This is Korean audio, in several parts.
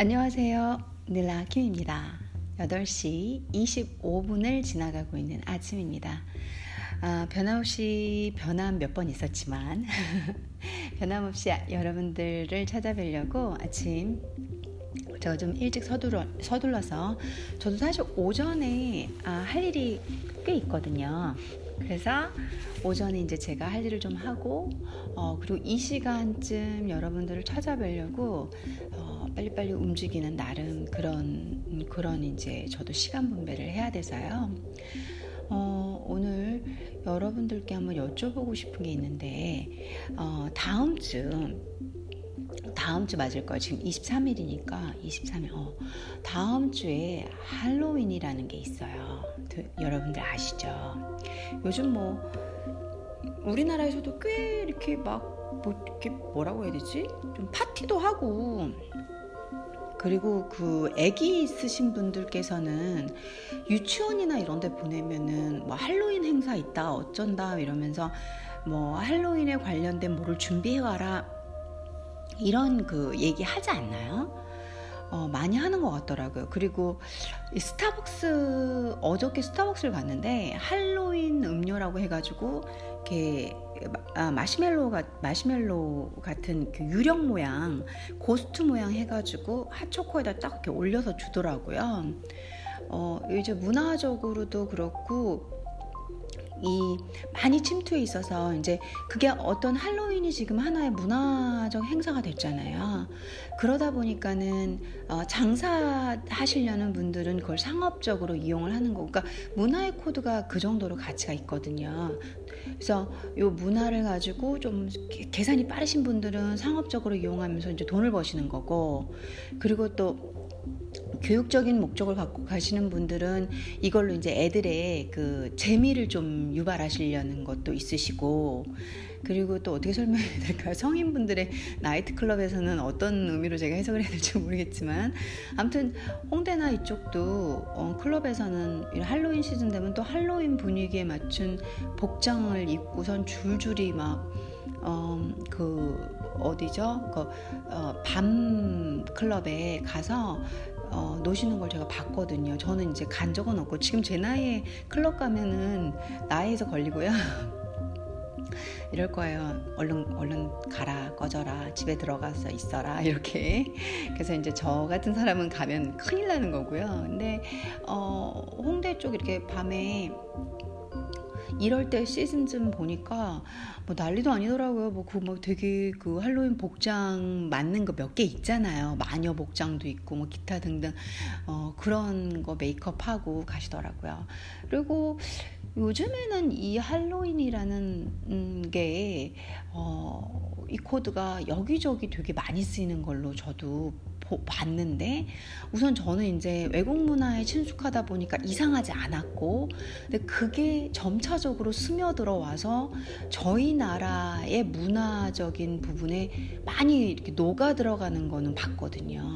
안녕하세요. 늘라킴입니다. 8시 25분을 지나가고 있는 아침입니다. 변함없이 변함 몇 번 있었지만 변함없이 여러분들을 찾아뵈려고 아침 제가 좀 일찍 서둘러서 저도 사실 오전에 할 일이 꽤 있거든요. 그래서 오전에 이제 제가 할 일을 좀 하고 그리고 이 시간쯤 여러분들을 찾아뵈려고 빨리빨리 움직이는 나름 그런 이제 저도 시간 분배를 해야 돼서요. 오늘 여러분들께 한번 여쭤보고 싶은 게 있는데 다음 주 맞을 거예요. 지금 23일이니까 23일. 다음 주에 할로윈이라는 게 있어요. 여러분들 아시죠? 요즘 뭐 우리나라에서도 꽤 이렇게 막 이렇게 뭐라고 해야 되지? 좀 파티도 하고 그리고 그 애기 있으신 분들께서는 유치원이나 이런 데 보내면은 뭐 할로윈 행사 있다 어쩐다 이러면서 뭐 할로윈에 관련된 뭐를 준비해 와라. 이런 그 얘기 하지 않나요? 많이 하는 것 같더라고요. 그리고 어저께 스타벅스를 갔는데 할로윈 음료라고 해가지고 이렇게 마시멜로 같은 그 유령 모양, 고스트 모양 해가지고 핫초코에다 딱 이렇게 올려서 주더라고요. 이제 문화적으로도 그렇고. 많이 침투해 있어서 이제 그게 어떤 할로윈이 지금 하나의 문화적 행사가 됐잖아요. 그러다 보니까는 장사하시려는 분들은 그걸 상업적으로 이용을 하는 거고, 그러니까 문화의 코드가 그 정도로 가치가 있거든요. 그래서 이 문화를 가지고 좀 계산이 빠르신 분들은 상업적으로 이용하면서 이제 돈을 버시는 거고, 그리고 또 교육적인 목적을 갖고 가시는 분들은 이걸로 이제 애들의 그 재미를 좀 유발하시려는 것도 있으시고, 그리고 또 어떻게 설명해야 될까요? 성인분들의 나이트클럽에서는 어떤 의미로 제가 해석을 해야 될지 모르겠지만, 아무튼 홍대나 이쪽도 클럽에서는 이런 할로윈 시즌 되면 또 할로윈 분위기에 맞춘 복장을 입고선 줄줄이 막 밤 클럽에 가서 노시는 걸 제가 봤거든요. 저는 이제 간 적은 없고, 지금 제 나이에 클럽 가면은 나이에서 걸리고요. 이럴 거예요. 얼른 가라, 꺼져라, 집에 들어가서 있어라, 이렇게. 그래서 이제 저 같은 사람은 가면 큰일 나는 거고요. 근데 홍대 쪽 이렇게 밤에 이럴 때 시즌쯤 보니까 뭐 난리도 아니더라고요. 되게 그 할로윈 복장 맞는 거 몇 개 있잖아요. 마녀 복장도 있고 뭐 기타 등등 그런 거 메이크업하고 가시더라고요. 그리고 요즘에는 이 할로윈이라는 게 이 코드가 여기저기 되게 많이 쓰이는 걸로 저도 봤는데, 우선 저는 이제 외국 문화에 친숙하다 보니까 이상하지 않았고, 근데 그게 점차적으로 스며들어와서 저희 나라의 문화적인 부분에 많이 이렇게 녹아 들어가는 거는 봤거든요.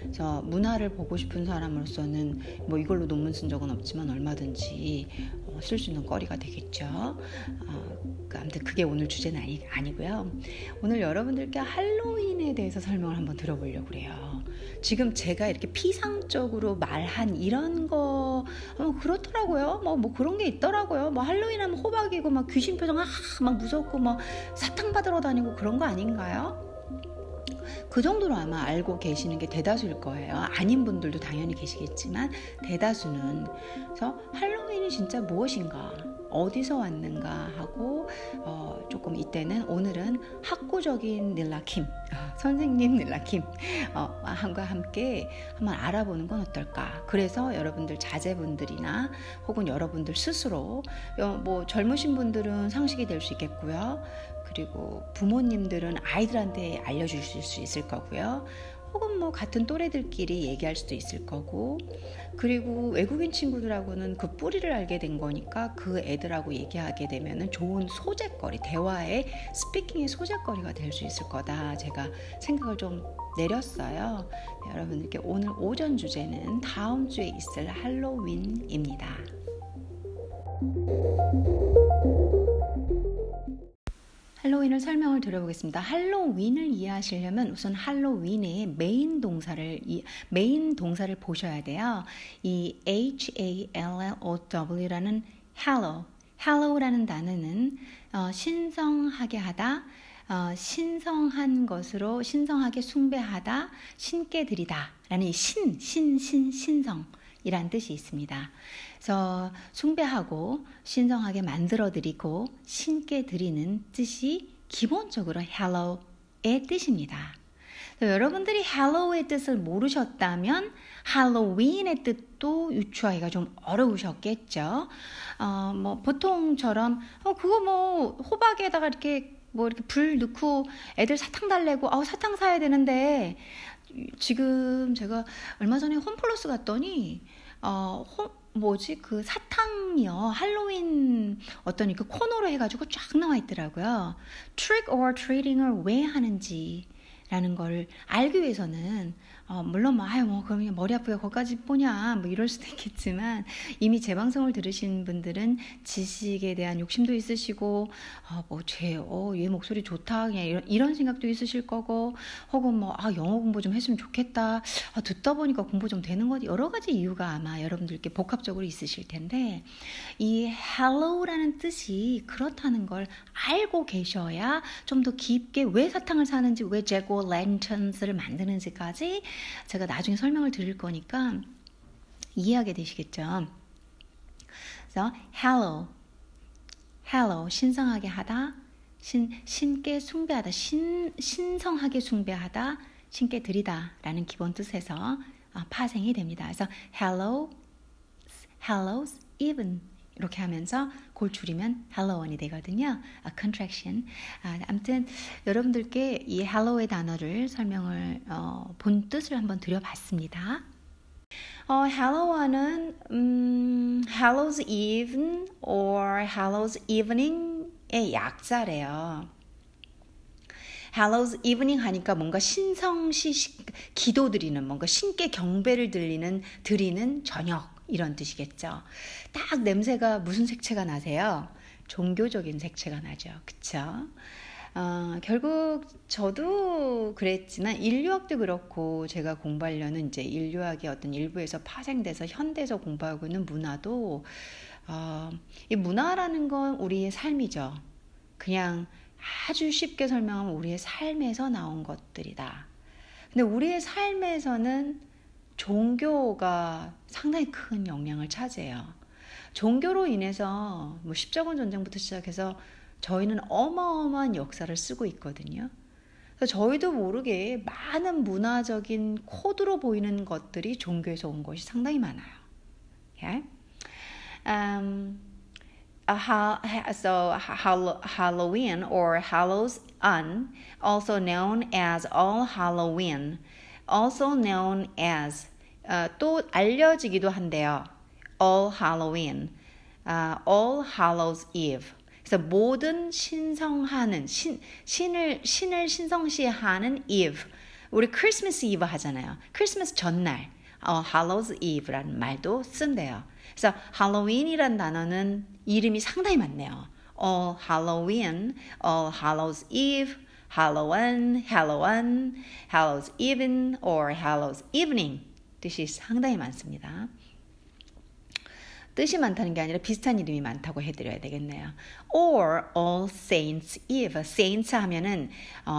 그래서 문화를 보고 싶은 사람으로서는 뭐 이걸로 논문 쓴 적은 없지만 얼마든지 쓸 수 있는 거리가 되겠죠. 아무튼 그게 오늘 주제는 아니고요. 오늘 여러분들께 할로윈에 대해서 설명을 한번 들어보려고 그래요. 지금 제가 이렇게 피상적으로 말한 이런 거 그렇더라고요. 뭐 그런 게 있더라고요. 뭐 할로윈 하면 호박이고 막 귀신 표정 막 무섭고 막 사탕 받으러 다니고 그런 거 아닌가요? 그 정도로 아마 알고 계시는 게 대다수일 거예요. 아닌 분들도 당연히 계시겠지만 대다수는. 그래서 할로윈이 진짜 무엇인가, 어디서 왔는가 하고 조금 오늘은 학구적인 늘라킴, 선생님 늘라킴 함과 함께 한번 알아보는 건 어떨까. 그래서 여러분들 자제분들이나 혹은 여러분들 스스로 뭐 젊으신 분들은 상식이 될 수 있겠고요. 그리고 부모님들은 아이들한테 알려주실 수 있을 거고요. 혹은 뭐 같은 또래들끼리 얘기할 수도 있을 거고, 그리고 외국인 친구들하고는 그 뿌리를 알게 된 거니까 그 애들하고 얘기하게 되면은 좋은 소재거리, 대화의 스피킹의 소재거리가 될 수 있을 거다. 제가 생각을 좀 내렸어요. 여러분들께 오늘 오전 주제는 다음 주에 있을 할로윈입니다. 할로윈을 설명을 드려보겠습니다. 할로윈을 이해하시려면 우선 할로윈의 메인 동사를 보셔야 돼요. 이 H-A-L-L-O-W라는 hallow, hallow라는 단어는 신성하게 하다, 신성한 것으로 신성하게 숭배하다, 신께 드리다라는 이 신성. 이란 뜻이 있습니다. 그래서 숭배하고 신성하게 만들어드리고 신께 드리는 뜻이 기본적으로 Hallow의 뜻입니다. 여러분들이 Hallow의 뜻을 모르셨다면 Halloween의 뜻도 유추하기가 좀 어려우셨겠죠. 뭐 보통처럼 그거 뭐 호박에다가 이렇게 불 넣고 애들 사탕 달래고 사탕 사야 되는데 지금 제가 얼마 전에 홈플러스 갔더니 사탕이요. 할로윈 어떤 그 코너로 해가지고 쫙 나와 있더라고요. trick or treating을 왜 하는지라는 걸 알기 위해서는 물론 그러면 머리 아프게 거기까지 보냐 이럴 수도 있겠지만 이미 제 방송을 들으신 분들은 지식에 대한 욕심도 있으시고 얘 목소리 좋다 그냥 이런 생각도 있으실 거고 혹은 영어 공부 좀 했으면 좋겠다 듣다 보니까 공부 좀 되는 거지 여러 가지 이유가 아마 여러분들께 복합적으로 있으실 텐데 이 Hallow라는 뜻이 그렇다는 걸 알고 계셔야 좀 더 깊게 왜 사탕을 사는지 왜 jack-o'-lanterns를 만드는지까지 제가 나중에 설명을 드릴 거니까 이해하게 되시겠죠. 그래서 hallow 신성하게 하다, 신께 숭배하다, 신성하게 숭배하다, 신께 드리다라는 기본 뜻에서 파생이 됩니다. 그래서 Hallows Even 이렇게 하면서 골 줄이면 할로원이 되거든요. contraction. 아무튼 여러분들께 이 할로의 단어를 설명을 본 뜻을 한번 드려봤습니다. 할로와는 Hallows Eve or Hallows Evening의 약자래요. Hallows Evening 하니까 뭔가 신성시 기도드리는 뭔가 신께 경배를 드리는 저녁. 이런 뜻이겠죠. 딱 냄새가 무슨 색채가 나세요? 종교적인 색채가 나죠. 그쵸? 결국 저도 그랬지만 인류학도 그렇고 제가 공부하려는 이제 인류학의 어떤 일부에서 파생돼서 현대에서 공부하고 있는 문화도 이 문화라는 건 우리의 삶이죠. 그냥 아주 쉽게 설명하면 우리의 삶에서 나온 것들이다. 근데 우리의 삶에서는 종교가 상당히 큰 영향을 차지해요. 종교로 인해서 십자군 전쟁부터 시작해서 저희는 어마어마한 역사를 쓰고 있거든요. 그래서 저희도 모르게 많은 문화적인 코드로 보이는 것들이 종교에서 온 것이 상당히 많아요. Okay? So Halloween or Hallowe'en, also known as All Hallowe'en. Also known as 또 알려지기도 한대요. All Halloween, All Hallows Eve. 그래서 모든 신성하는 신을 신성시하는 Eve. 우리 Christmas Eve 하잖아요. 크리스마스 전날 All Hallows Eve라는 말도 쓴대요. 그래서 Halloween이란 단어는 이름이 상당히 많네요. All Halloween, All Hallows Eve. Hallowe'en, Hallowe'en, Hallows Even or Hallows Evening 뜻이 상당히 많습니다. 뜻이 많다는 게 아니라 비슷한 이름이 많다고 해드려야 되겠네요. Or All Saints Eve. Saints 하면은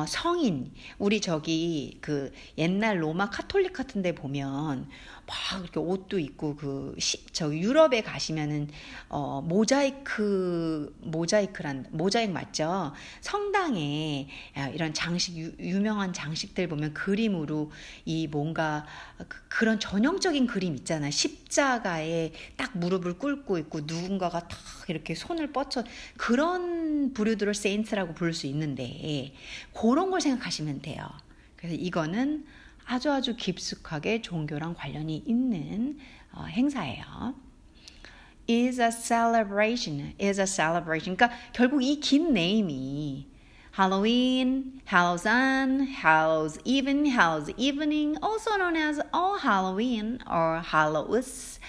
성인. 우리 저기 그 옛날 로마 카톨릭 같은데 보면 막 이렇게 옷도 입고 저 유럽에 가시면은 모자이크 맞죠? 성당에 이런 장식 유명한 장식들 보면 그림으로 이 뭔가 그런 전형적인 그림 있잖아요. 십자가에 딱 무릎을 꿇고 있고 누군가가 딱 이렇게 손을 뻗쳐 그런 부류들을 세인트라고 부를 수 있는데 그런 걸 생각하시면 돼요. 그래서 이거는 아주 아주 깊숙하게 종교랑 관련이 있는 행사예요. is a celebration. 그러니까 결국 이 긴 네임이 Halloween, Hallows On, Hallows Even, Hallows Evening, also known as All Halloween or Hallows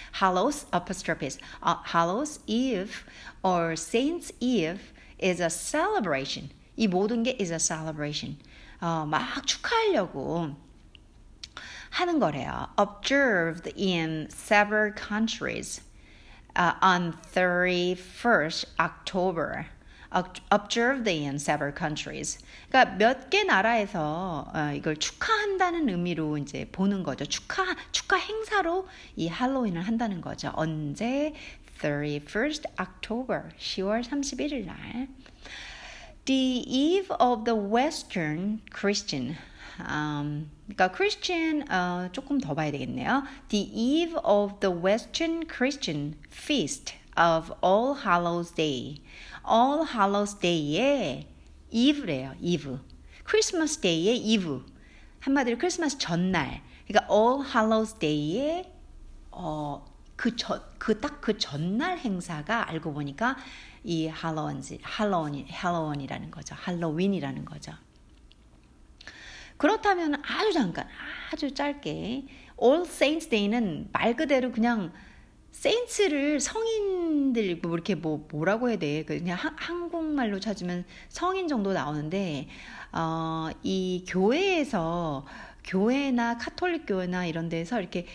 Eve or Saints Eve is a celebration. 이 모든 게 is a celebration. 막 축하하려고 하는 거래요. Observed in several countries on 31st October. Observed in several countries. 그러니까 몇 개 나라에서 이걸 축하한다는 의미로 이제 보는 거죠. 축하 행사로 이 할로윈을 한다는 거죠. 언제? 31st October, 10월 31일 날. The Eve of the Western Christian. 그러니까 Christian 조금 더 봐야 되겠네요. The Eve of the Western Christian Feast of All Hallows Day. All Hallows Day의 Eve래요. Eve. Christmas Day의 Eve. 한마디로 크리스마스 전날. 그러니까 All Hallows Day의 그 전날 행사가 알고 보니까 이 할로윈이라는 거죠. 할로윈이라는 거죠. 그렇다면 아주 짧게 All Saints Day는 말 그대로 그냥 세인츠를 성인들 이렇게 뭐라고 해야 돼? 그냥 한국말로 찾으면 성인 정도 나오는데 이 교회에서 교회나 카톨릭 교회나 이런 데서 이렇게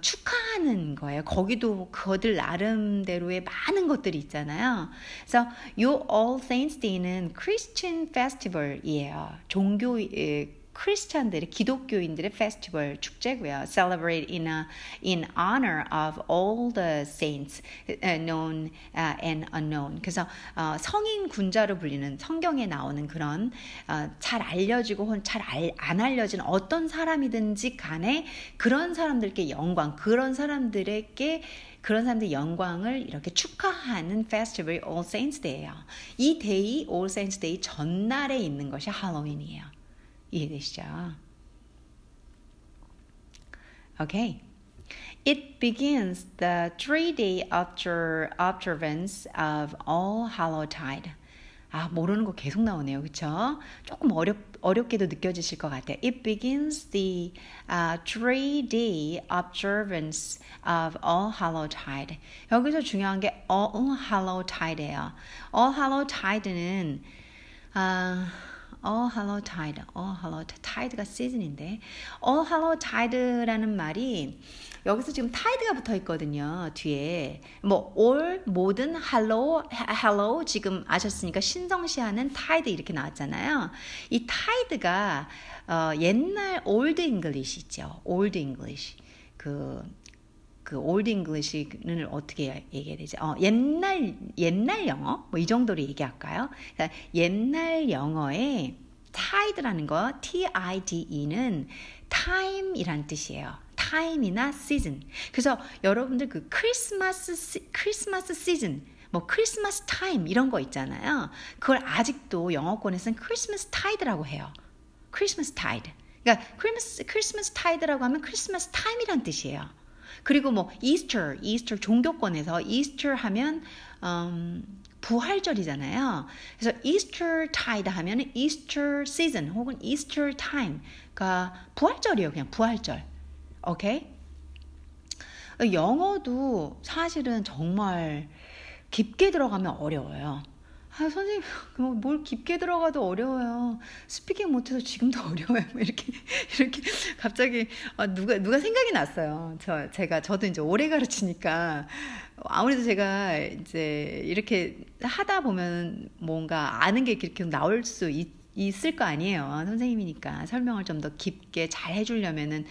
축하하는 거예요. 거기도 그들 나름대로의 많은 것들이 있잖아요. 그래서 요 All Saints Day는 Christian Festival이에요. 크리스찬들의 기독교인들의 페스티벌 축제고요. Celebrate in honor of all the saints known and unknown. 그래서 성인 군자로 불리는 성경에 나오는 그런 잘 알려지고 혹은 잘 안 알려진 어떤 사람이든지 간에 그런 사람들의 영광을 이렇게 축하하는 페스티벌이 All Saints Day예요. 이 데이 All Saints Day 전날에 있는 것이 할로윈이에요. 이해되시죠? Okay. It begins the 3-day observance of All Hallows' Tide. 모르는 거 계속 나오네요. 그렇죠? 조금 어렵게도 느껴지실 것 같아요. It begins the 3-day observance of All Hallows' Tide. 여기서 중요한 게 All Hallows' Tide예요. All Hallows' Tide는 All Hallows' Tide가 시즌인데 All Hallows' Tide라는 말이 여기서 지금 Tide가 붙어 있거든요. 뒤에 All, 모든, Hallow 지금 아셨으니까 신성시하는 Tide 이렇게 나왔잖아요. 이 Tide가 옛날 Old English 있죠. Old English 그 Old English는 어떻게 얘기해야 되지? 옛날 영어? 이 정도로 얘기할까요? 그러니까 옛날 영어에 tide라는 거, T-I-D-E는 time이란 뜻이에요. time이나 season. 그래서 여러분들 그 크리스마스 시즌, 크리스마스 타임 이런 거 있잖아요. 그걸 아직도 영어권에서는 크리스마스 타이드라고 해요. 크리스마스 타이드. 그러니까 크리스마스 타이드라고 하면 크리스마스 타임이란 뜻이에요. 그리고 Easter 종교권에서 Easter 하면 부활절이잖아요. 그래서 Easter tide 하면 Easter season 혹은 Easter time. 그러니까 부활절이에요. 그냥 부활절. 오케이? 영어도 사실은 정말 깊게 들어가면 어려워요. 선생님, 뭘 깊게 들어가도 어려워요. 스피킹 못해서 지금도 어려워요. 이렇게 갑자기 누가 생각이 났어요. 저도 이제 오래 가르치니까 아무래도 제가 이제 이렇게 하다 보면 뭔가 아는 게 이렇게 나올 수 있을 거 아니에요. 선생님이니까 설명을 좀 더 깊게 잘 해주려면은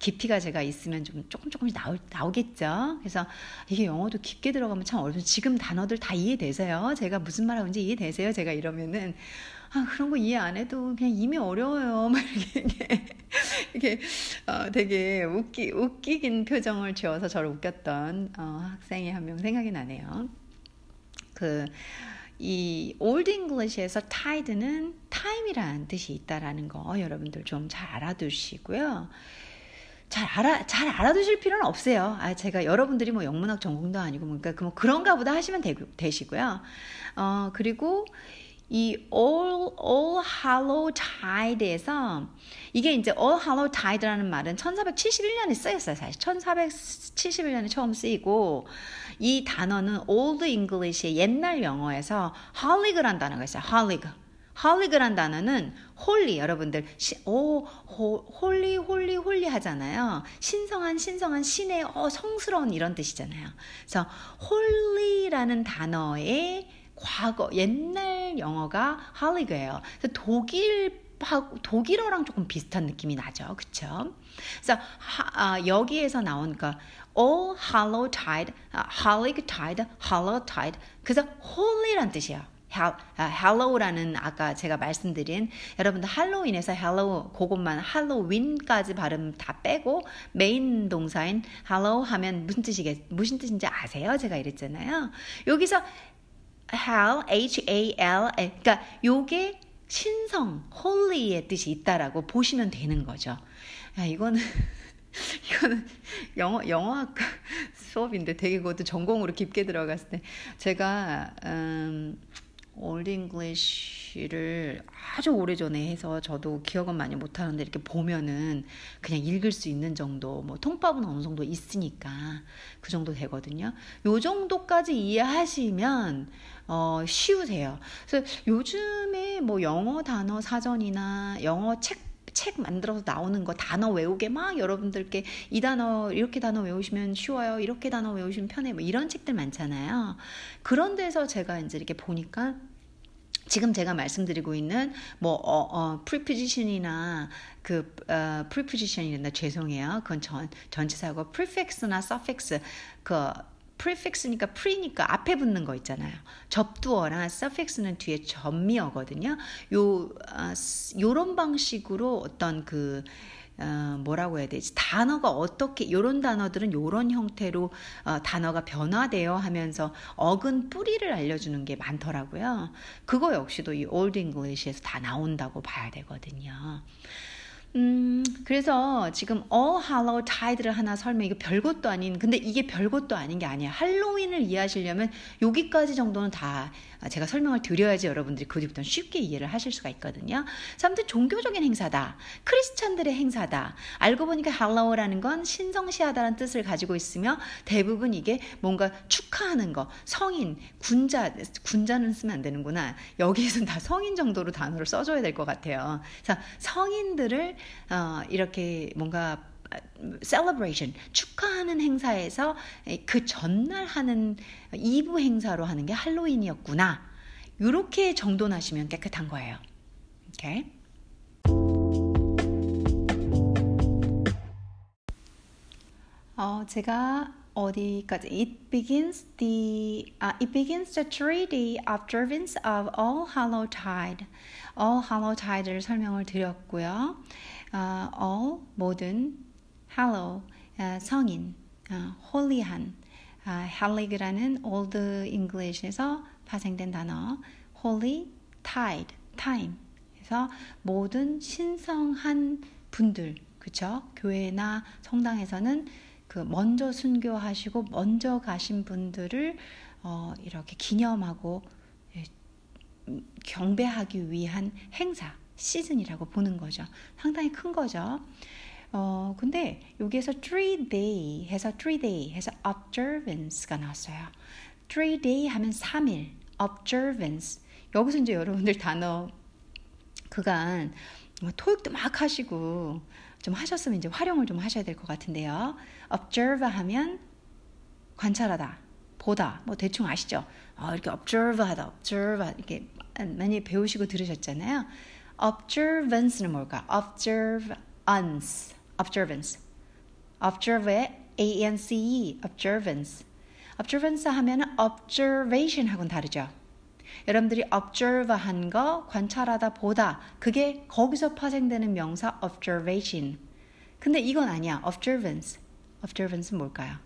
깊이가 제가 있으면 좀 조금씩 나오겠죠. 그래서 이게 영어도 깊게 들어가면 참 어렵죠. 지금 단어들 다 이해되세요? 제가 무슨 말하는지 이해되세요? 제가 이러면은 그런 거 이해 안 해도 그냥 이미 어려워요. 막 이렇게 되게 웃기긴 표정을 지어서 저를 웃겼던 학생이 한 명 생각이 나네요. 이 Old English에서 tide는 time이라는 뜻이 있다라는 거 여러분들 좀 잘 알아두시고요. 잘 알아두실 필요는 없어요. 제가 여러분들이 영문학 전공도 아니고 그러니까 그런가 보다 하시면 되시고요. 그리고 이 All Hallows Tide에서 이게 이제 All Hallows Tide라는 말은 1471년에 쓰였어요. 사실 1471년에 처음 쓰이고 이 단어는 Old English의 옛날 영어에서 Holly라는 단어가 있어요. 홀리그란 단어는 홀리, 여러분들 홀리 하잖아요. 신성한 신의 성스러운 이런 뜻이잖아요. 그래서 홀리라는 단어의 과거, 옛날 영어가 홀리그예요. 그래서 독일어랑 조금 비슷한 느낌이 나죠, 그렇죠? 그래서 여기에서 나오니까 All Hallows Tide, Hallows Tide, Hallows Tide. 그래서 Holy란 뜻이에요. Hallow라는 아까 제가 말씀드린 여러분들 할로윈에서 Hallow 그것만 Halloween까지 발음 다 빼고 메인 동사인 Hallow 하면 무슨 뜻인지 아세요? 제가 이랬잖아요. 여기서 Hal, H-A-L, 그러니까 요게 신성, 홀리의 뜻이 있다라고 보시면 되는 거죠. 야, 이거는 영어학과 수업인데 되게 그것도 전공으로 깊게 들어갔을 때 제가 Old English를 아주 오래전에 해서 저도 기억은 많이 못하는데 이렇게 보면은 그냥 읽을 수 있는 정도, 뭐 통밥은 어느 정도 있으니까 그 정도 되거든요. 요 정도까지 이해하시면 쉬우세요. 그래서 요즘에 뭐 영어 단어 사전이나 영어 책 만들어서 나오는 거 단어 외우게 막 여러분들께 이 단어 이렇게 단어 외우시면 쉬워요, 이렇게 단어 외우시면 편해, 뭐 이런 책들 많잖아요. 그런 데서 제가 이제 이렇게 보니까 지금 제가 말씀드리고 있는 뭐 preposition이나 그 preposition이란다, 죄송해요. 그건 전치사고 prefix나 suffix, 그 prefix니까 pre니까 앞에 붙는 거 있잖아요. 접두어나 suffix는 뒤에 접미어거든요. 요런 방식으로 어떤 그 뭐라고 해야 되지? 단어가 어떻게 요런 단어들은 요런 형태로 단어가 변화돼요 하면서 어근 뿌리를 알려주는 게 많더라고요. 그거 역시도 이 Old English에서 다 나온다고 봐야 되거든요. 그래서 지금 All Hallows Tide를 하나 설명, 이거 별것도 아닌, 근데 이게 별것도 아닌 게 아니에요. 할로윈을 이해하시려면 여기까지 정도는 다 제가 설명을 드려야지 여러분들이 그 뒤부터는 쉽게 이해를 하실 수가 있거든요. 아무튼 종교적인 행사다, 크리스찬들의 행사다. 알고 보니까 할로우라는 건 신성시하다라는 뜻을 가지고 있으며 대부분 이게 뭔가 축하하는 거, 성인, 군자는 쓰면 안 되는구나. 여기에서는 다 성인 정도로 단어를 써줘야 될 것 같아요. 그래서 성인들을 이렇게 뭔가 celebration, 축하하는 행사에서 그 전날 하는 2부 행사로 하는 게 할로윈이었구나. 이렇게 정돈하시면 깨끗한 거예요. 오케이? 제가 어디까지? It begins the treaty observance of All Hallows Tide. All Hallows Tide를 설명을 드렸고요. All 모든, Hallow 성인, 홀리한, 할리그라는 Old English에서 파생된 단어, Holy Tide, Time. 그래서 모든 신성한 분들, 그렇죠? 교회나 성당에서는 그 먼저 순교하시고 먼저 가신 분들을 이렇게 기념하고 경배하기 위한 행사, 시즌이라고 보는 거죠. 상당히 큰 거죠. 근데 여기에서 3-day 해서 3-day 해서 observance가 나왔어요. 3-day 하면 3일, observance. 여기서 이제 여러분들 단어 그간 토익도 막 하시고 좀 하셨으면 이제 활용을 좀 하셔야 될 것 같은데요. observe 하면 관찰하다, 보다, 뭐 대충 아시죠? 이렇게 observe 하다 이렇게 많이 배우시고 들으셨잖아요. observance는 뭘까? observance. observe의 ANCE, observance. observance 하면 observation 하고는 다르죠. 여러분들이 observe 한 거, 관찰하다, 보다, 그게 거기서 파생되는 명사 observation. 근데 이건 아니야. observance. observance는 뭘까요?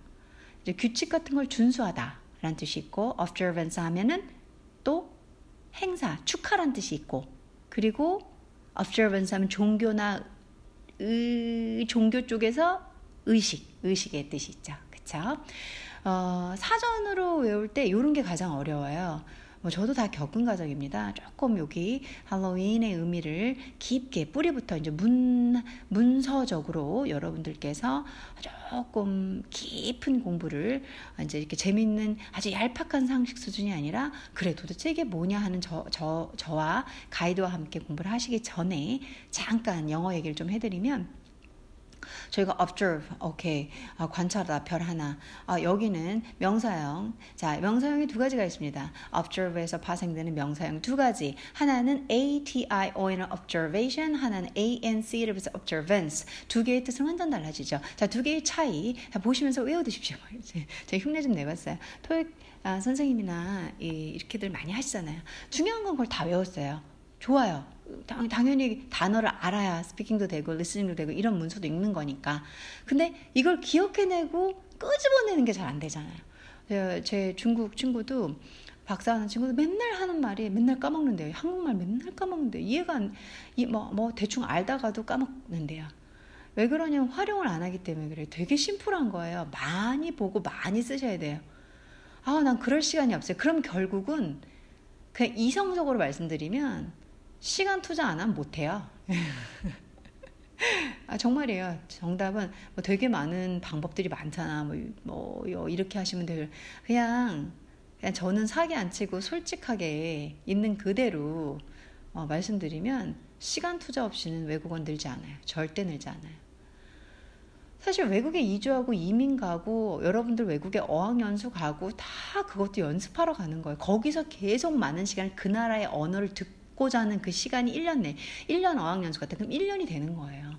이제 규칙 같은 걸 준수하다 라는 뜻이 있고, observance 하면은 또 행사, 축하란 뜻이 있고, 그리고 observance 하면 종교나 종교 쪽에서 의식의 뜻이 있죠. 그쵸? 사전으로 외울 때 이런 게 가장 어려워요. 뭐 저도 다 겪은 과정입니다. 조금 여기 할로윈의 의미를 깊게 뿌리부터 이제 문서적으로 여러분들께서 조금 깊은 공부를 이제 이렇게 재밌는 아주 얄팍한 상식 수준이 아니라 그래 도대체 이게 뭐냐 하는 저와 가이드와 함께 공부를 하시기 전에 잠깐 영어 얘기를 좀 해드리면, 저희가 observe, 오케이, 관찰하다, 별 하나. 여기는 명사형. 자, 명사형이 두 가지가 있습니다. observe에서 파생되는 명사형 두 가지. 하나는 A-T-I-O-N을 observation, 하나는 A-N-C를 해서 observance. 두 개의 뜻은 완전 달라지죠. 자, 두 개의 차이. 자, 보시면서 외워두십시오. 제가 흉내 좀 내봤어요. 토익 선생님이나 이렇게들 많이 하시잖아요. 중요한 건 그걸 다 외웠어요. 좋아요. 당연히 단어를 알아야 스피킹도 되고 리스닝도 되고 이런 문서도 읽는 거니까. 근데 이걸 기억해내고 끄집어내는 게 잘 안 되잖아요. 제 중국 친구도, 박사하는 친구도 맨날 하는 말이 맨날 까먹는데요. 한국말 맨날 까먹는데요. 이해가 안, 대충 알다가도 까먹는데요. 왜 그러냐면 활용을 안 하기 때문에 그래요. 되게 심플한 거예요. 많이 보고 많이 쓰셔야 돼요. 난 그럴 시간이 없어요. 그럼 결국은 그냥 이성적으로 말씀드리면 시간 투자 안 하면 못해요. 정말이에요. 정답은 되게 많은 방법들이 많잖아. 이렇게 하시면 돼요. 그냥 저는 사기 안 치고 솔직하게 있는 그대로 말씀드리면 시간 투자 없이는 외국은 늘지 않아요. 절대 늘지 않아요. 사실 외국에 이주하고 이민 가고 여러분들 외국에 어학연수 가고 다 그것도 연습하러 가는 거예요. 거기서 계속 많은 시간 그 나라의 언어를 듣고자 하는 그 시간이 1년 어학연수 같아. 그럼 1년이 되는 거예요.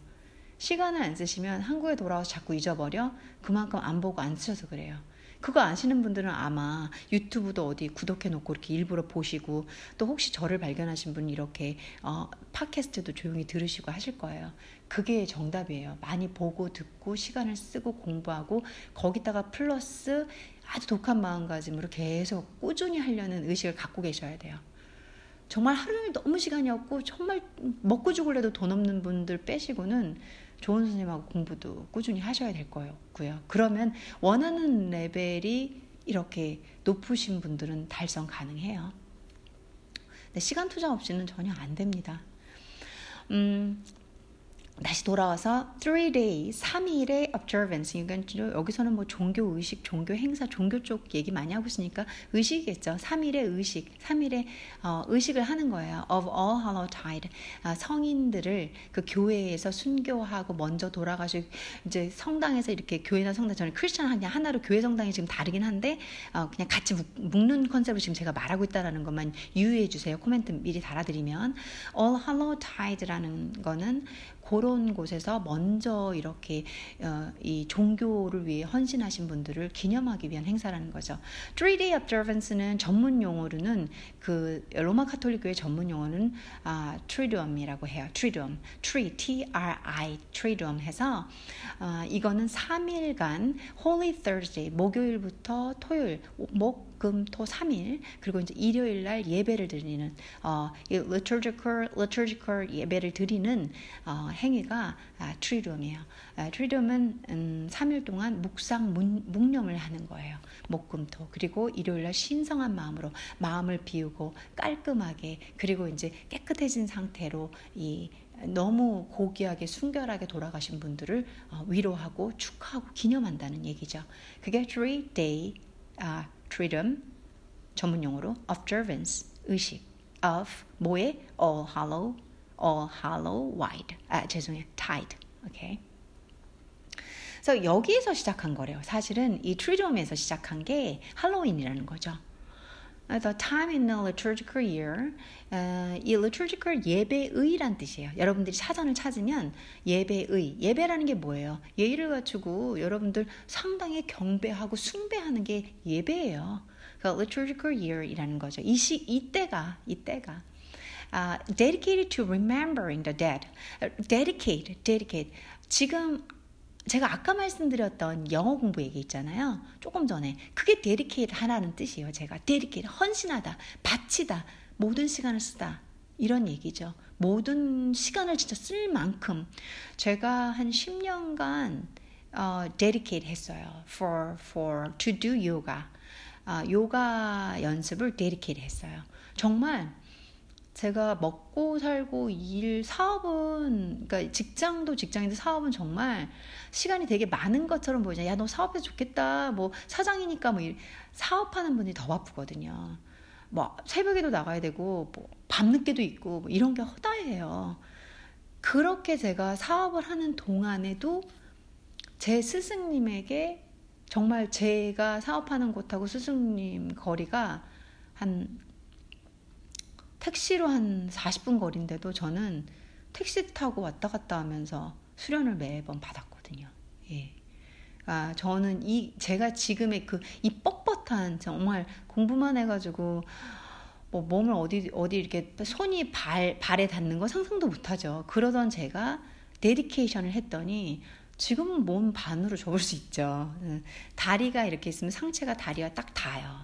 시간을 안 쓰시면 한국에 돌아와서 자꾸 잊어버려. 그만큼 안 보고 안 쓰셔서 그래요. 그거 아시는 분들은 아마 유튜브도 어디 구독해놓고 이렇게 일부러 보시고, 또 혹시 저를 발견하신 분은 이렇게 팟캐스트도 조용히 들으시고 하실 거예요. 그게 정답이에요. 많이 보고 듣고 시간을 쓰고 공부하고 거기다가 플러스 아주 독한 마음가짐으로 계속 꾸준히 하려는 의식을 갖고 계셔야 돼요. 정말 하루 종일 너무 시간이 없고 정말 먹고 죽을래도 돈 없는 분들 빼시고는 좋은 선생님하고 공부도 꾸준히 하셔야 될 거고요. 그러면 원하는 레벨이 이렇게 높으신 분들은 달성 가능해요. 근데 시간 투자 없이는 전혀 안 됩니다. 다시 돌아와서 3일의 observance. 그러니까 여기서는 종교 의식, 종교 행사, 종교 쪽 얘기 많이 하고 있으니까 의식이겠죠. 3일의 의식을 하는 거예요. Of All Hallows' Tide. 성인들을 그 교회에서 순교하고 먼저 돌아가시고 이제 성당에서 이렇게 교회나 성당, 저는 크리스천 그냥 하나로 교회 성당이 지금 다르긴 한데 그냥 같이 묶는 컨셉으로 지금 제가 말하고 있다는 것만 유의해 주세요. 코멘트 미리 달아드리면 All Hallows' Tide라는 거는 그런 곳에서 먼저 이렇게 이 종교를 위해 헌신하신 분들을 기념하기 위한 행사라는 거죠. 3-day observance는 전문 용어로는 그 로마 카톨릭교회 전문 용어는 triduum이라고 해요. triduum, T-R-I, triduum 해서 이거는 3일간 Holy Thursday, 목요일부터 토요일, 목, 금, 토 3일, 그리고 이제 일요일 날 예배를 드리는 liturgical 예배를 드리는 행위가 triduum이에요. triduum은 3일 동안 묵상 묵념을 하는 거예요. 목, 금, 토. 그리고 일요일 날 신성한 마음으로 마음을 비우고 깔끔하게, 그리고 이제 깨끗해진 상태로 이 너무 고귀하게 순결하게 돌아가신 분들을 위로하고 축하하고 기념한다는 얘기죠. 그게 3-day freedom, 전문 용어로 observance, 의식, of, 뭐에? all hallow wide. tide. Okay. 그래서 여기에서 시작한 거래요. 사실은 이 triduum에서 시작한 게 할로윈이라는 거죠. The time in the liturgical year, 이 liturgical 예배의란 뜻이에요. 여러분들이 사전을 찾으면 예배의, 예배라는 게 뭐예요? 예의를 갖추고 여러분들 상당히 경배하고 숭배하는 게 예배예요. 그러니까 liturgical year이라는 거죠. 이때가. Dedicated to remembering the dead. Dedicate. 지금 제가 아까 말씀드렸던 영어 공부 얘기 있잖아요. 조금 전에. 그게 dedicate 하라는 뜻이에요. 제가 dedicate, 헌신하다, 바치다, 모든 시간을 쓰다. 이런 얘기죠. 모든 시간을 진짜 쓸 만큼. 제가 한 10년간 dedicate 했어요. to do yoga. 요가 연습을 데리케이트 했어요. 정말 제가 먹고 살고 일, 사업은, 그러니까 직장도 직장인데 사업은 정말 시간이 되게 많은 것처럼 보이잖아요. 야, 너 사업해서 좋겠다. 뭐 사장이니까 뭐 사업하는 분이 더 바쁘거든요. 뭐 새벽에도 나가야 되고 뭐 밤늦게도 있고 뭐 이런 게 허다해요. 그렇게 제가 사업을 하는 동안에도 제 스승님에게 정말 제가 사업하는 곳하고 스승님 거리가 한 택시로 한 40분 거리인데도 저는 택시 타고 왔다 갔다 하면서 수련을 매번 받았거든요. 예. 아, 저는 제가 지금의 이 뻣뻣한, 정말 공부만 해가지고, 뭐 몸을 어디 이렇게 손이 발에 닿는 거 상상도 못하죠. 그러던 제가 데디케이션을 했더니 지금은 몸 반으로 접을 수 있죠. 다리가 이렇게 있으면 상체가 다리와 딱 닿아요.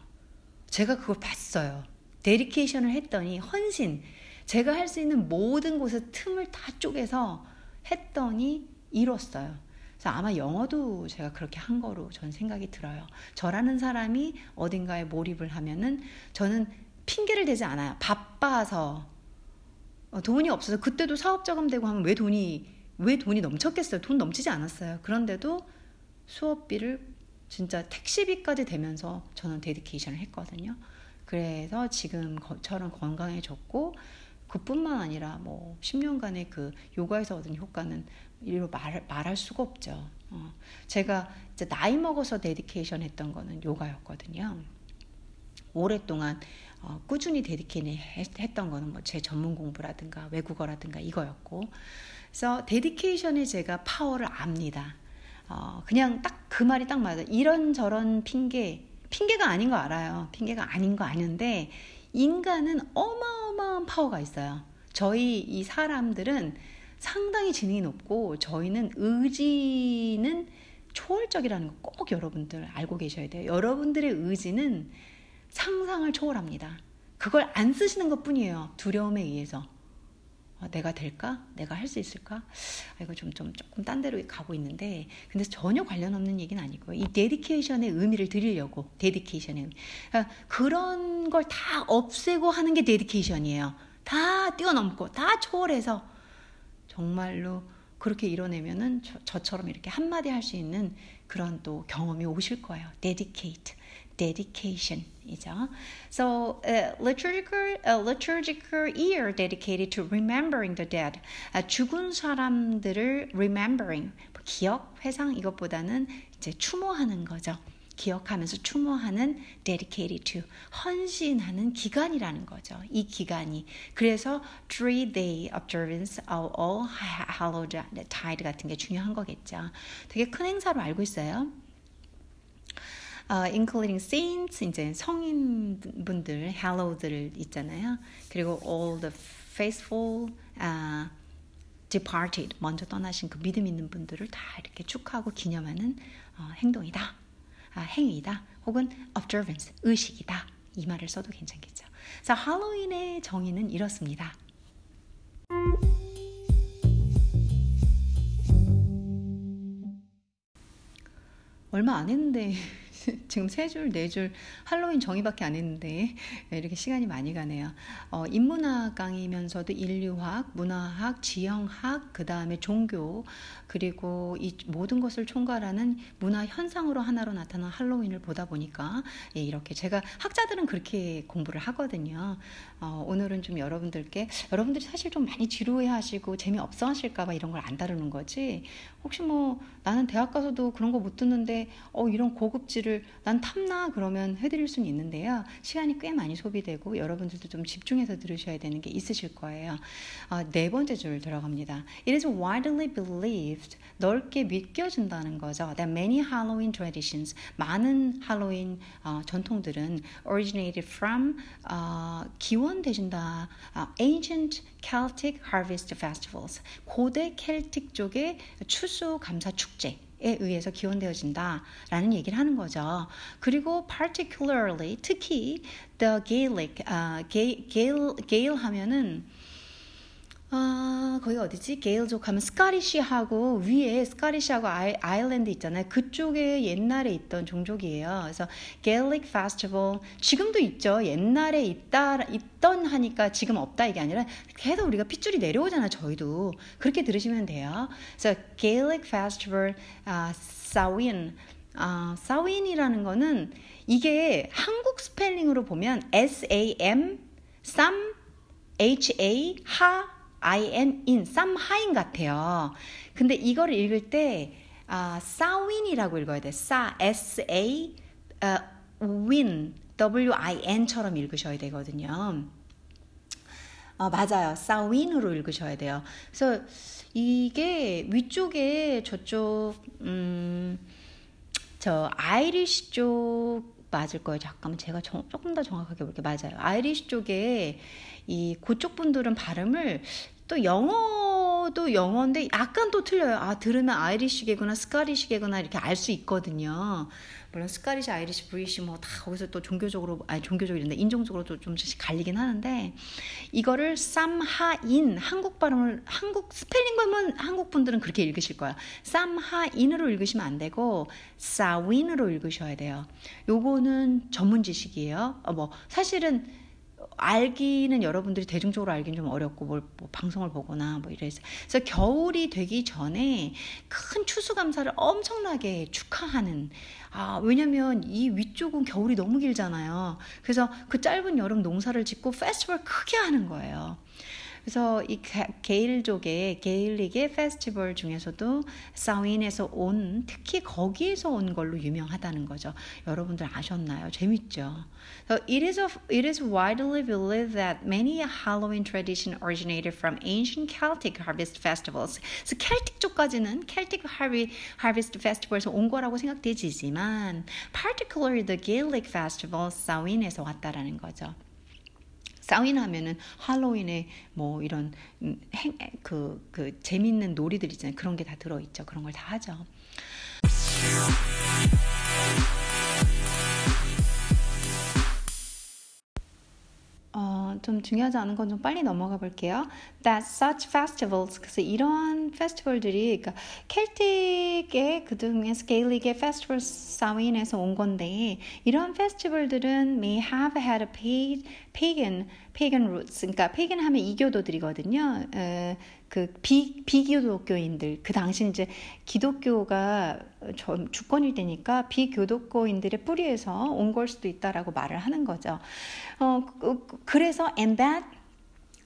제가 그걸 봤어요. 데디케이션을 했더니 헌신, 제가 할 수 있는 모든 곳에 틈을 다 쪼개서 했더니 이뤘어요. 그래서 아마 영어도 제가 그렇게 한 거로 전 생각이 들어요. 저라는 사람이 어딘가에 몰입을 하면은 저는 핑계를 대지 않아요. 바빠서, 돈이 없어서. 그때도 사업자금 대고 하면 왜 돈이 넘쳤겠어요. 돈 넘치지 않았어요. 그런데도 수업비를 진짜 택시비까지 대면서 저는 데디케이션을 했거든요. 그래서 지금처럼 건강해졌고, 그뿐만 아니라 뭐 10년간의 그 요가에서 얻은 효과는 일로 말할 수가 없죠. 제가 이제 나이 먹어서 데디케이션 했던 거는 요가였거든요. 오랫동안 꾸준히 데디케이션 했던 거는 뭐 제 전문 공부라든가 외국어라든가 이거였고, 그래서 데디케이션에 제가 파워를 압니다. 그냥 딱 그 말이 딱 맞아요. 이런저런 핑계가 아닌 거 알아요. 핑계가 아닌 거 아는데, 인간은 어마어마한 파워가 있어요. 저희 이 사람들은 상당히 지능이 높고, 저희는 의지는 초월적이라는 거 꼭 여러분들 알고 계셔야 돼요. 여러분들의 의지는 상상을 초월합니다. 그걸 안 쓰시는 것 뿐이에요. 두려움에 의해서. 내가 될까? 내가 할 수 있을까? 이거 조금 딴 데로 가고 있는데, 근데 전혀 관련 없는 얘기는 아니고요. 이 데디케이션의 의미를 드리려고, 데디케이션의 의미. 그러니까 그런 걸 다 없애고 하는 게 데디케이션이에요. 다 뛰어넘고, 다 초월해서 정말로 그렇게 이뤄내면은 저처럼 이렇게 한마디 할 수 있는 그런 또 경험이 오실 거예요. Dedicate, dedication이죠. So a liturgical year dedicated to remembering the dead. 죽은 사람들을 remembering, 기억, 회상, 이것보다는 이제 추모하는 거죠. 기억하면서 추모하는 dedicated to, 헌신하는 기간이라는 거죠. 이 기간이. 그래서 3-day observance of All Hallows' Tide 같은 게 중요한 거겠죠. 되게 큰 행사로 알고 있어요. Including saints, 이제 성인분들, hallow들 있잖아요. 그리고 all the faithful, departed, 먼저 떠나신 그 믿음 있는 분들을 다 이렇게 축하하고 기념하는 행동이다. 행위이다. 혹은 observance, 의식이다. 이 말을 써도 괜찮겠죠. 자, 할로윈의 정의는 이렇습니다. 얼마 안 했는데 지금 3줄, 4줄 할로윈 정의밖에 안 했는데 이렇게 시간이 많이 가네요. 인문학 강의면서도 인류학, 문화학, 지형학, 그 다음에 종교, 그리고 이 모든 것을 총괄하는 문화 현상으로 하나로 나타난 할로윈을 보다 보니까, 예, 이렇게 제가 학자들은 그렇게 공부를 하거든요. 오늘은 좀 여러분들이 사실 좀 많이 지루해하시고 재미없어 하실까봐 이런 걸 안 다루는 거지, 혹시 뭐 나는 대학 가서도 그런 거 못 듣는데 이런 고급지를 난 탐나 그러면 해드릴 수는 있는데요. 시간이 꽤 많이 소비되고 여러분들도 좀 집중해서 들으셔야 되는 게 있으실 거예요. 네 번째 줄 들어갑니다. It is widely believed, 넓게 믿겨진다는 거죠. That many Halloween traditions, 많은 할로윈 전통들은 originated from, 기원되신다, ancient Celtic harvest festivals, 고대 켈틱 쪽의 추수 감사 축제 에 의해서 기원되어진다라는 얘기를 하는 거죠. 그리고 particularly, 특히 the Gaelic, Gail 하면은 거기 어디지? 게일족 하면 스카리시하고 위에 스카리시하고 아일랜드 있잖아요. 그쪽에 옛날에 있던 종족이에요. 그래서 Gaelic Festival 지금도 있죠. 옛날에 있던 하니까 지금 없다 이게 아니라 계속 우리가 핏줄이 내려오잖아. 저희도 그렇게 들으시면 돼요. 그래서 Gaelic Festival Samhain. Samhain이라는 거는 이게 한국 스펠링으로 보면 S-A-M, Sam, H-A, H-A-I-N-in, Samhain 같아요. 근데 이거를 읽을 때 Samhain이라고 읽어야 돼. S-A-Win, W-I-N처럼 읽으셔야 되거든요. 맞아요. Samhain으로 읽으셔야 돼요. 그래서 이게 위쪽에 저쪽 저 아이리시 쪽 맞을 거예요. 잠깐만 제가 조금 더 정확하게 볼게요. 맞아요. 아이리시 쪽에 이 그쪽 분들은 발음을 또 영어도 영어인데 약간 또 틀려요. 들으면 아이리시계구나, 스카리시계구나 이렇게 알 수 있거든요. 물론 스카리시, 아이리시, 브리시 뭐 다 거기서 또 종교적으로 종교적인데 인종적으로 좀 갈리긴 하는데 이거를 Samhain 한국 발음을 한국 스펠링 보면 한국 분들은 그렇게 읽으실 거야. Samhain으로 읽으시면 안 되고 Samhain으로 읽으셔야 돼요. 요거는 전문 지식이에요. 뭐 사실은 알기는 여러분들이 대중적으로 알기는 좀 어렵고 뭐 방송을 보거나 뭐 이래서 그래서 겨울이 되기 전에 큰 추수감사를 엄청나게 축하하는 왜냐면 이 위쪽은 겨울이 너무 길잖아요. 그래서 그 짧은 여름 농사를 짓고 페스티벌 크게 하는 거예요. 그래서 이 게일족의 게일릭의 페스티벌 중에서도 사윈에서 온 특히 거기에서 온 걸로 유명하다는 거죠. 여러분들 아셨나요? 재밌죠? So it is widely believed that many Halloween tradition originated from ancient Celtic harvest festivals. 그래서 켈틱 쪽까지는 Celtic harvest festival에서 온 거라고 생각되지만 particularly the Gaelic festival 사윈에서 왔다라는 거죠. 사윈 하면은 할로윈에 뭐 이런 그 재밌는 놀이들 있잖아요. 그런 게 다 들어있죠. 그런 걸 다 하죠. 좀 중요하지 않은 건 좀 빨리 넘어가 볼게요. That such festivals, 그래서 이러한 페스티벌들이 그러니까 켈틱의 그중에 게일릭의 페스티벌 사윈에서 온 건데 이런 페스티벌들은 may have had a pagan roots. 그러니까 pagan 하면 이교도들이거든요. 그 비기독교인들 그 당시 이제 기독교가 주권일 때니까 비교독교인들의 뿌리에서 온 걸 수도 있다라고 말을 하는 거죠. 그래서 and that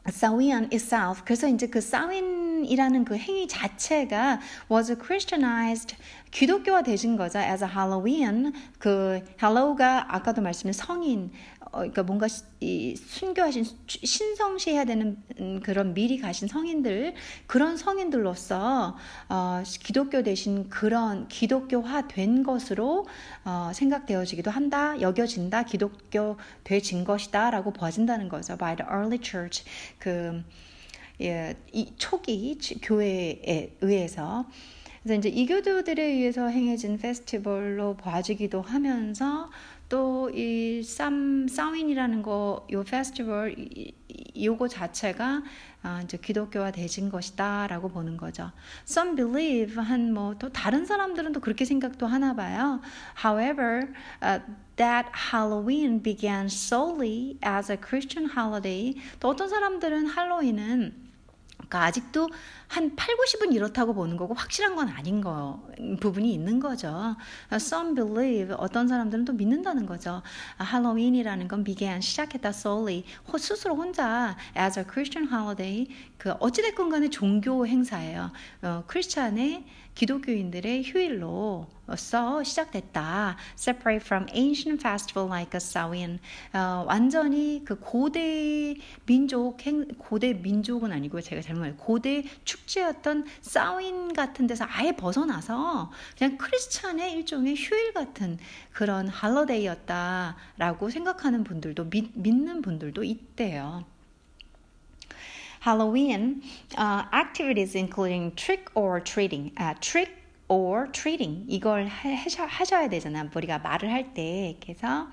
Samhain itself 그래서 이제 그 Samhain이라는 그 행위 자체가 was Christianized 기독교화 되신 거죠. As a Hallowe'en 그 Hallow가 아까도 말씀드린 성인 그러니까 뭔가 순교하신 신성시해야 되는 그런 미리 가신 성인들 그런 성인들로서 기독교 되신 그런 기독교화 된 것으로 생각되어지기도 한다 여겨진다 기독교 되진 것이다 라고 보아진다는 거죠. By the early church 그 이 초기 교회에 의해서 그래서 이제 이교도들에 의해서 행해진 페스티벌로 봐지기도 하면서 또 이 사윈이라는 거, 요 페스티벌 요거 자체가 이제 기독교화 되신 것이다라고 보는 거죠. Some believe 한 뭐 또 다른 사람들은 또 그렇게 생각도 하나 봐요. However, that Halloween began solely as a Christian holiday. 또 어떤 사람들은 할로윈은 그러니까 아직도 한 8, 90은 이렇다고 보는 거고 확실한 건 아닌 거 부분이 있는 거죠. Some believe 어떤 사람들은 또 믿는다는 거죠. 할로윈이라는 건 began 시작했다 solely 스스로 혼자 as a Christian holiday 그 어찌됐건 간에 종교 행사예요. 크리스찬의 기독교인들의 휴일로서 시작됐다. Separate from ancient festival like a Samhain. 완전히 그 고대 민족은 아니고요. 제가 잘못 말해요. 고대 축제였던 Samhain 같은 데서 아예 벗어나서 그냥 크리스찬의 일종의 휴일 같은 그런 할로데이였다라고 생각하는 분들도 믿는 분들도 있대요. Halloween activities including trick or treating. Trick or treating 이걸 하셔야 되잖아요. 우리가 말을 할 때 그래서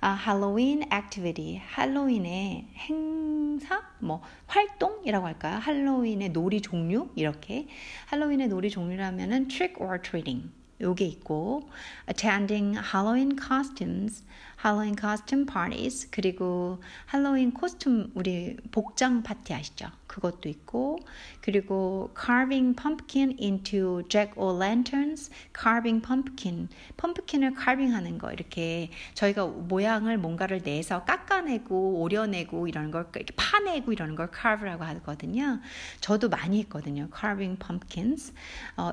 할로윈 액티비티, 할로윈의 행사, 뭐 활동이라고 할까요? 할로윈의 놀이 종류, 이렇게 할로윈의 놀이 종류라면은 trick or treating 요게 있고, attending Halloween costumes, Halloween costume parties, 그리고 할로윈 코스튬 우리 복장 파티 아시죠? 그것도 있고, 그리고 carving pumpkin into jack-o'-lanterns, carving pumpkin, 펌프킨을 carving하는 거, 이렇게 저희가 모양을 뭔가를 내서 깎아내고 오려내고 이런 걸 이렇게 파내고 이런 걸 carve라고 하거든요. 저도 많이 했거든요. carving pumpkins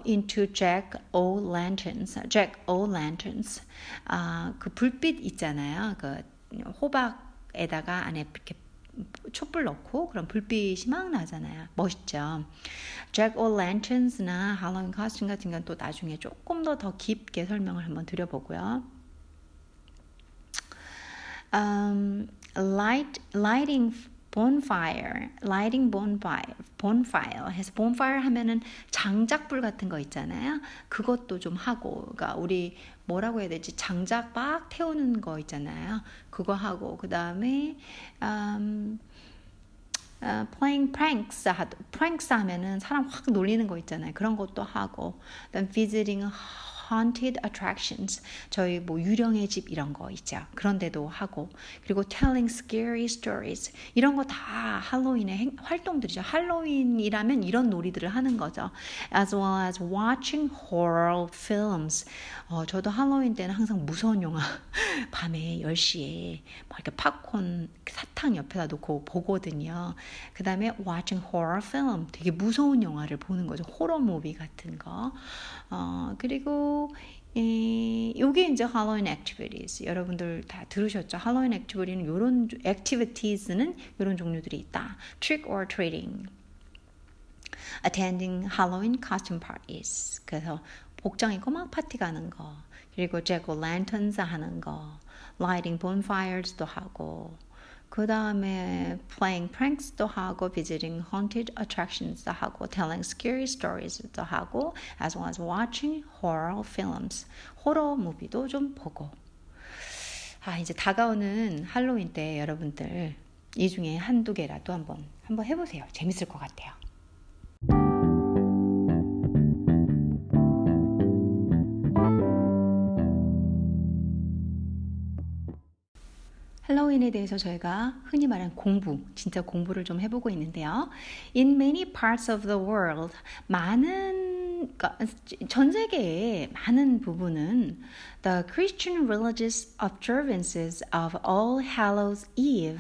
into jack-o'-lanterns, jack-o'-lanterns. 그 불빛 있잖아요. 그 호박에다가 안에 이렇게 촛불 넣고 그럼 불빛이 막 나잖아요. 멋있죠. jack-o'-lanterns나 할로윈 코스튬 같은 건 또 나중에 조금 더 깊게 설명을 한번 드려보고요. lighting bonfire, lighting bonfire 해서 bonfire 하면은 장작불 같은 거 있잖아요. 그것도 좀 하고, 그러니까 우리 뭐라고 해야 되지? 장작 막 태우는 거 있잖아요. 그거 하고, 그 다음에 playing pranks 하면은 사람 확 놀리는 거 있잖아요. 그런 것도 하고, 그다음 visiting haunted attractions, 저희 뭐 유령의 집 이런 거 있죠. 그런데도 하고, 그리고 telling scary stories, 이런 거 다 할로윈의 활동들이죠. 할로윈이라면 이런 놀이들을 하는 거죠. as well as watching horror films. 저도 할로윈 때는 항상 무서운 영화 밤에 10시에 막 이렇게 팝콘 사탕 옆에다 놓고 보거든요. 그 다음에 watching horror film, 되게 무서운 영화를 보는 거죠. 호러 무비 같은 거. 그리고 요게 이제 할로윈 액티비티즈, 여러분들 다 들으셨죠? 할로윈 액티비티는 요런, 액티비티즈는 요런 종류들이 있다. trick or treating, attending Halloween costume parties, 그래서 복장 입고 막 파티 가는 거, 그리고 jack-o'-lanterns 하는 거, lighting bonfires도 하고, 그 다음에 playing pranks도 하고, visiting haunted attractions도 하고, telling scary stories도 하고, as well as watching horror films, 호러 무비도 좀 보고. 이제 다가오는 할로윈 때 여러분들 이 중에 한두 개라도 한번 해보세요. 재밌을 것 같아요. 할로윈에 대해서 저희가 흔히 말하는 공부, 진짜 공부를 좀 해보고 있는데요. In many parts of the world, 전 세계의 많은 부분은 the Christian religious observances of All Hallows Eve,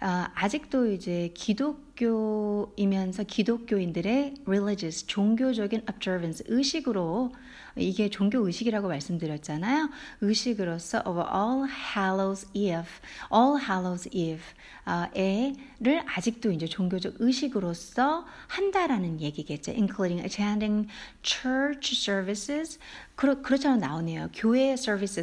아직도 이제 기독교이면서 기독교인들의 religious, 종교적인 observance, 의식으로, 이게 종교 의식이라고 말씀드렸잖아요. 의식으로서 of All Hallows Eve, All Hallows Eve를 아직도 이제 종교적 의식으로서 한다라는 얘기겠죠. Including attending church services, 그렇잖아요. 나오네요. 교회 서비스,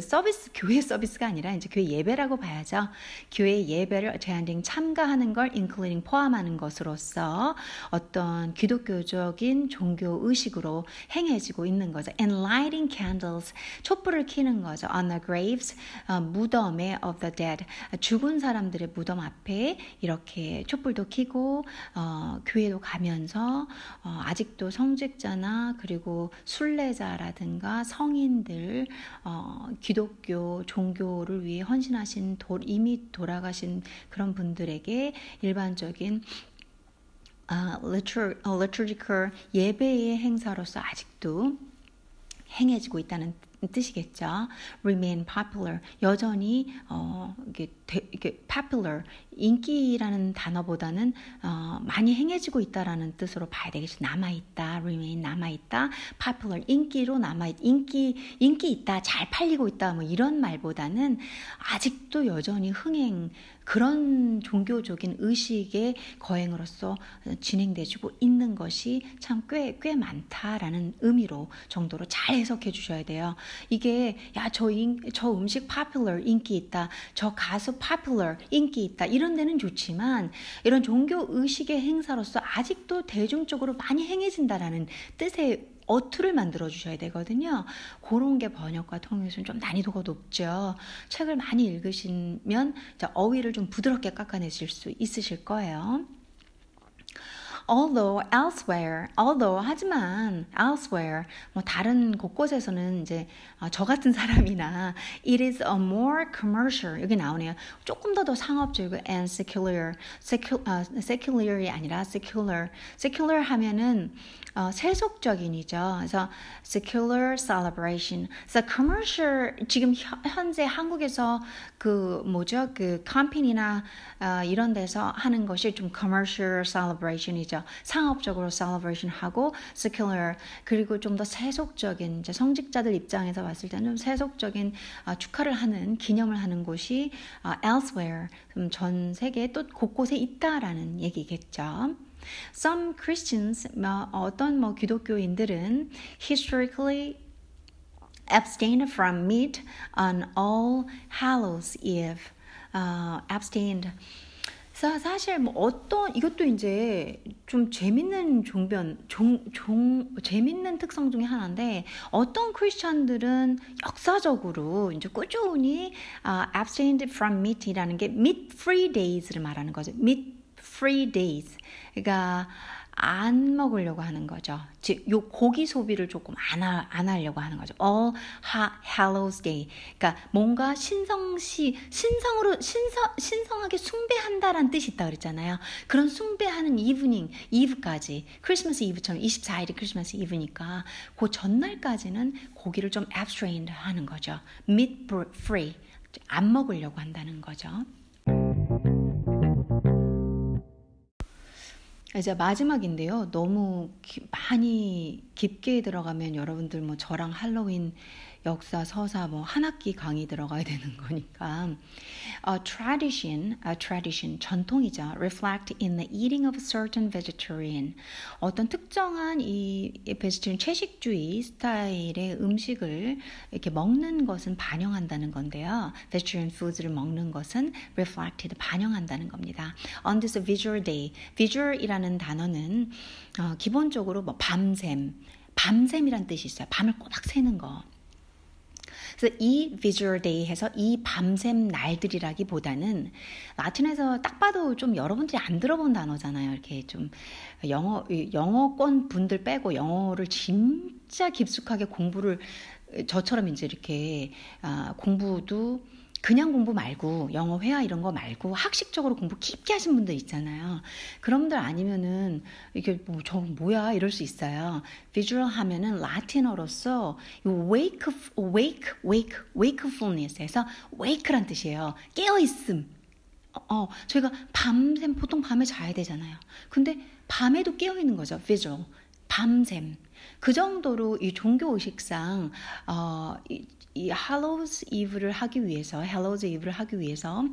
교회 서비스가 아니라 이제 교회 예배라고 봐야죠. 교회 예배를 attending, 참가하는 걸 including, 포함하는 것으로서 어떤 기독교적인 종교 의식으로 행해지고 있는 거죠. And lighting candles, 촛불을 켜는 거죠. On the graves, 무덤에 of the dead, 죽은 사람들의 무덤 앞에 이렇게 촛불도 켜고, 교회도 가면서 아직도 성직자나 그리고 순례자라든가 성인들, 기독교 종교를 위해 헌신하신 이미 돌아가신 그런 분들에게 일반적인 liturgical 예배의 행사로서 아직도 행해지고 있다는 뜻이겠죠. Remain popular, 여전히 이게 popular, 인기라는 단어보다는 많이 행해지고 있다라는 뜻으로 봐야 되겠죠. 남아있다, remain 남아있다, popular 인기로 인기 있다, 잘 팔리고 있다, 뭐 이런 말보다는 아직도 여전히 흥행, 그런 종교적인 의식의 거행으로서 진행되고 있는 것이 참 꽤 많다라는 의미로 정도로 잘 해석해 주셔야 돼요. 이게 저 음식 popular 인기 있다, 저 가수 popular 인기 있다, 이런 데는 좋지만 이런 종교 의식의 행사로서 아직도 대중적으로 많이 행해진다라는 뜻의 어투를 만들어 주셔야 되거든요. 그런 게 번역과 통역에서는 좀 난이도가 높죠. 책을 많이 읽으시면 어휘를 좀 부드럽게 깎아내실 수 있으실 거예요. Although, 하지만, elsewhere, 뭐 다른 곳곳에서는 이제 저 같은 사람이나 it is a more commercial, 여기 나오네요. 조금 더 상업적이고 and secular, secular이 아니라 secular. secular 하면은 세속적인이죠. 그래서 secular celebration. 그래서 commercial, 지금 현재 한국에서 컴핀이나 이런 데서 하는 것이 좀 commercial celebration이죠. 상업적으로 celebration 하고 secular 그리고 좀 더 세속적인 이제 성직자들 입장에서 봤을 때는 좀 세속적인 축하를 하는 기념을 하는 곳이 elsewhere 전 세계 또 곳곳에 있다라는 얘기겠죠. Some Christians 어떤 기독교인들은 historically abstained from meat on All Hallows Eve. Abstained 사실 이것도 이제 좀 재밌는 재밌는 특성 중에 하나인데 어떤 크리스천들은 역사적으로 이제 꾸준히 abstained from meat이라는 게 meat free days를 말하는 거죠. meat free days. 그러니까 안 먹으려고 하는 거죠. 즉, 요 고기 소비를 조금 안 하려고 하는 거죠. All Hallows Day. 그러니까 뭔가 신성하게 숭배한다라는 뜻이 있다 그랬잖아요. 그런 숭배하는 이브까지, 크리스마스 이브처럼 24일이 크리스마스 이브니까 그 전날까지는 고기를 좀 abstained 하는 거죠. Meat free. 안 먹으려고 한다는 거죠. 이제 마지막인데요. 너무 많이 깊게 들어가면 여러분들 저랑 할로윈 역사, 서사 한 학기 강의 들어가야 되는 거니까 tradition 전통이죠. reflect in the eating of certain vegetarian 어떤 특정한 이 vegetarian 채식주의 스타일의 음식을 이렇게 먹는 것은 반영한다는 건데요. vegetarian foods를 먹는 것은 reflected 반영한다는 겁니다. on this visual day visual이라는 단어는 기본적으로 밤샘이란 뜻이 있어요. 밤을 꼬박 새는 거. 그래서 이 visual day 해서 이 밤샘 날들이라기보다는 라틴에서 딱 봐도 좀 여러분들이 안 들어본 단어잖아요. 이렇게 좀 영어권 분들 빼고 영어를 진짜 깊숙하게 공부를 저처럼 이제 이렇게 공부도 그냥 공부 말고 영어 회화 이런 거 말고 학식적으로 공부 깊게 하신 분들 있잖아요. 그런 분들 아니면은 이게 뭐야 이럴 수 있어요. 비주얼 하면은 라틴어로서 wakefulness에서 wake란 뜻이에요. 깨어있음. 저희가 밤샘 보통 밤에 자야 되잖아요. 근데 밤에도 깨어있는 거죠. 비주얼 밤샘. 그 정도로 이 종교 의식상 이 할로우스 이브를 하기 위해서, 할로우스 이브를 하기 위해서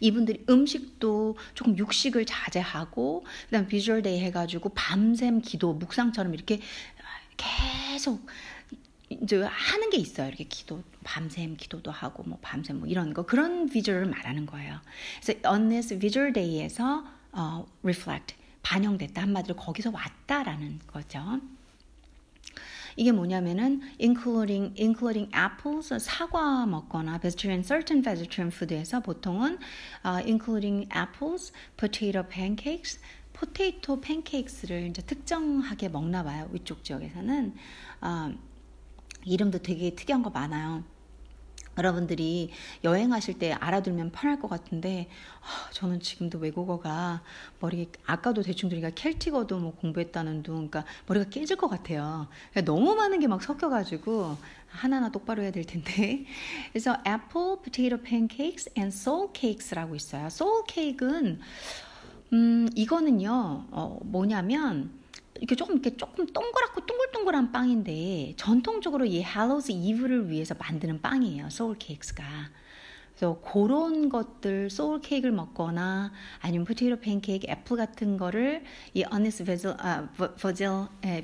이분들이 음식도 조금 육식을 자제하고 그다음 비주얼 데이 해가지고 밤샘 기도, 묵상처럼 이렇게 계속 이제 하는 게 있어요. 이렇게 기도, 밤샘 기도도 하고 밤샘 이런 거 그런 비주얼을 말하는 거예요. 그래서 on this visual day에서 reflect 반영됐다 한마디로 거기서 왔다라는 거죠. 이게 뭐냐면은 including apples 사과 먹거나 certain vegetarian food에서 보통은 including apples, potato pancakes를 이제 특정하게 먹나 봐요. 이쪽 지역에서는 이름도 되게 특이한 거 많아요. 여러분들이 여행하실 때 알아두면 편할 것 같은데 저는 지금도 외국어가 아까도 대충 들으니까 켈틱어도 공부했다는 둥 그러니까 머리가 깨질 것 같아요. 너무 많은 게 섞여가지고 하나하나 똑바로 해야 될 텐데 그래서 apple, potato pancakes and soul cakes라고 있어요. soul cake는 이거는요 뭐냐면 이렇게 조금 동그랗고 둥글둥글한 빵인데 전통적으로 이 할로우스 이브를 위해서 만드는 빵이에요. 소울 케이크스가. 그래서 그런 것들 소울 케이크를 먹거나 아니면 포테이토 팬케이크, 애플 같은 거를 이 어니스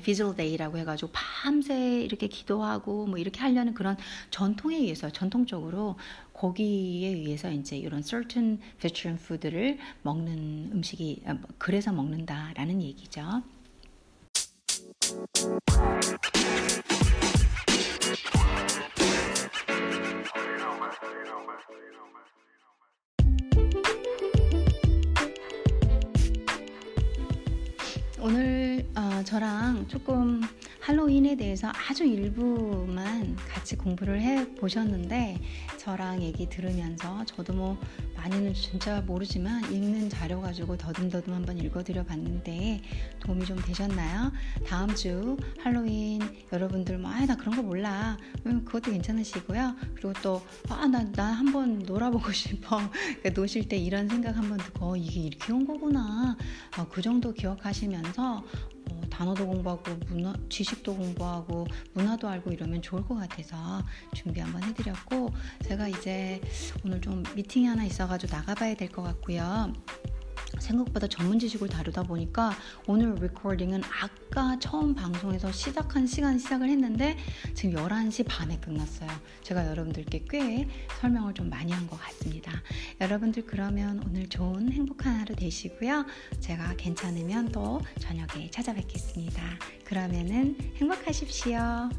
비즐 데이라고 해가지고 밤새 이렇게 기도하고 이렇게 하려는 그런 전통에 의해서 전통적으로 거기에 의해서 이제 이런 certain vegetarian food를 먹는 음식이 그래서 먹는다라는 얘기죠. 오늘 저랑 조금 할로윈에 대해서 아주 일부만 같이 공부를 해보셨는데, 저랑 얘기 들으면서 저도 뭐 많이는 진짜 모르지만 읽는 자료 가지고 더듬더듬 한번 읽어드려 봤는데 도움이 좀 되셨나요? 다음 주 할로윈 여러분들 뭐 나 그런 거 몰라, 그것도 괜찮으시고요. 그리고 또 나 한번 놀아보고 싶어, 노실 때 이런 생각 한번 듣고 이게 이렇게 온 거구나, 그 정도 기억하시면서 단어도 공부하고 문화, 지식도 공부하고 문화도 알고 이러면 좋을 것 같아서 준비 한번 해드렸고, 제가 이제 오늘 좀 미팅이 하나 있어가지고 나가봐야 될 것 같고요. 생각보다 전문 지식을 다루다 보니까 오늘 리코딩은 아까 처음 방송에서 시작한 시작을 했는데 지금 11시 반에 끝났어요. 제가 여러분들께 꽤 설명을 좀 많이 한 것 같습니다. 여러분들 그러면 오늘 좋은 행복한 하루 되시고요. 제가 괜찮으면 또 저녁에 찾아뵙겠습니다. 그러면은 행복하십시오.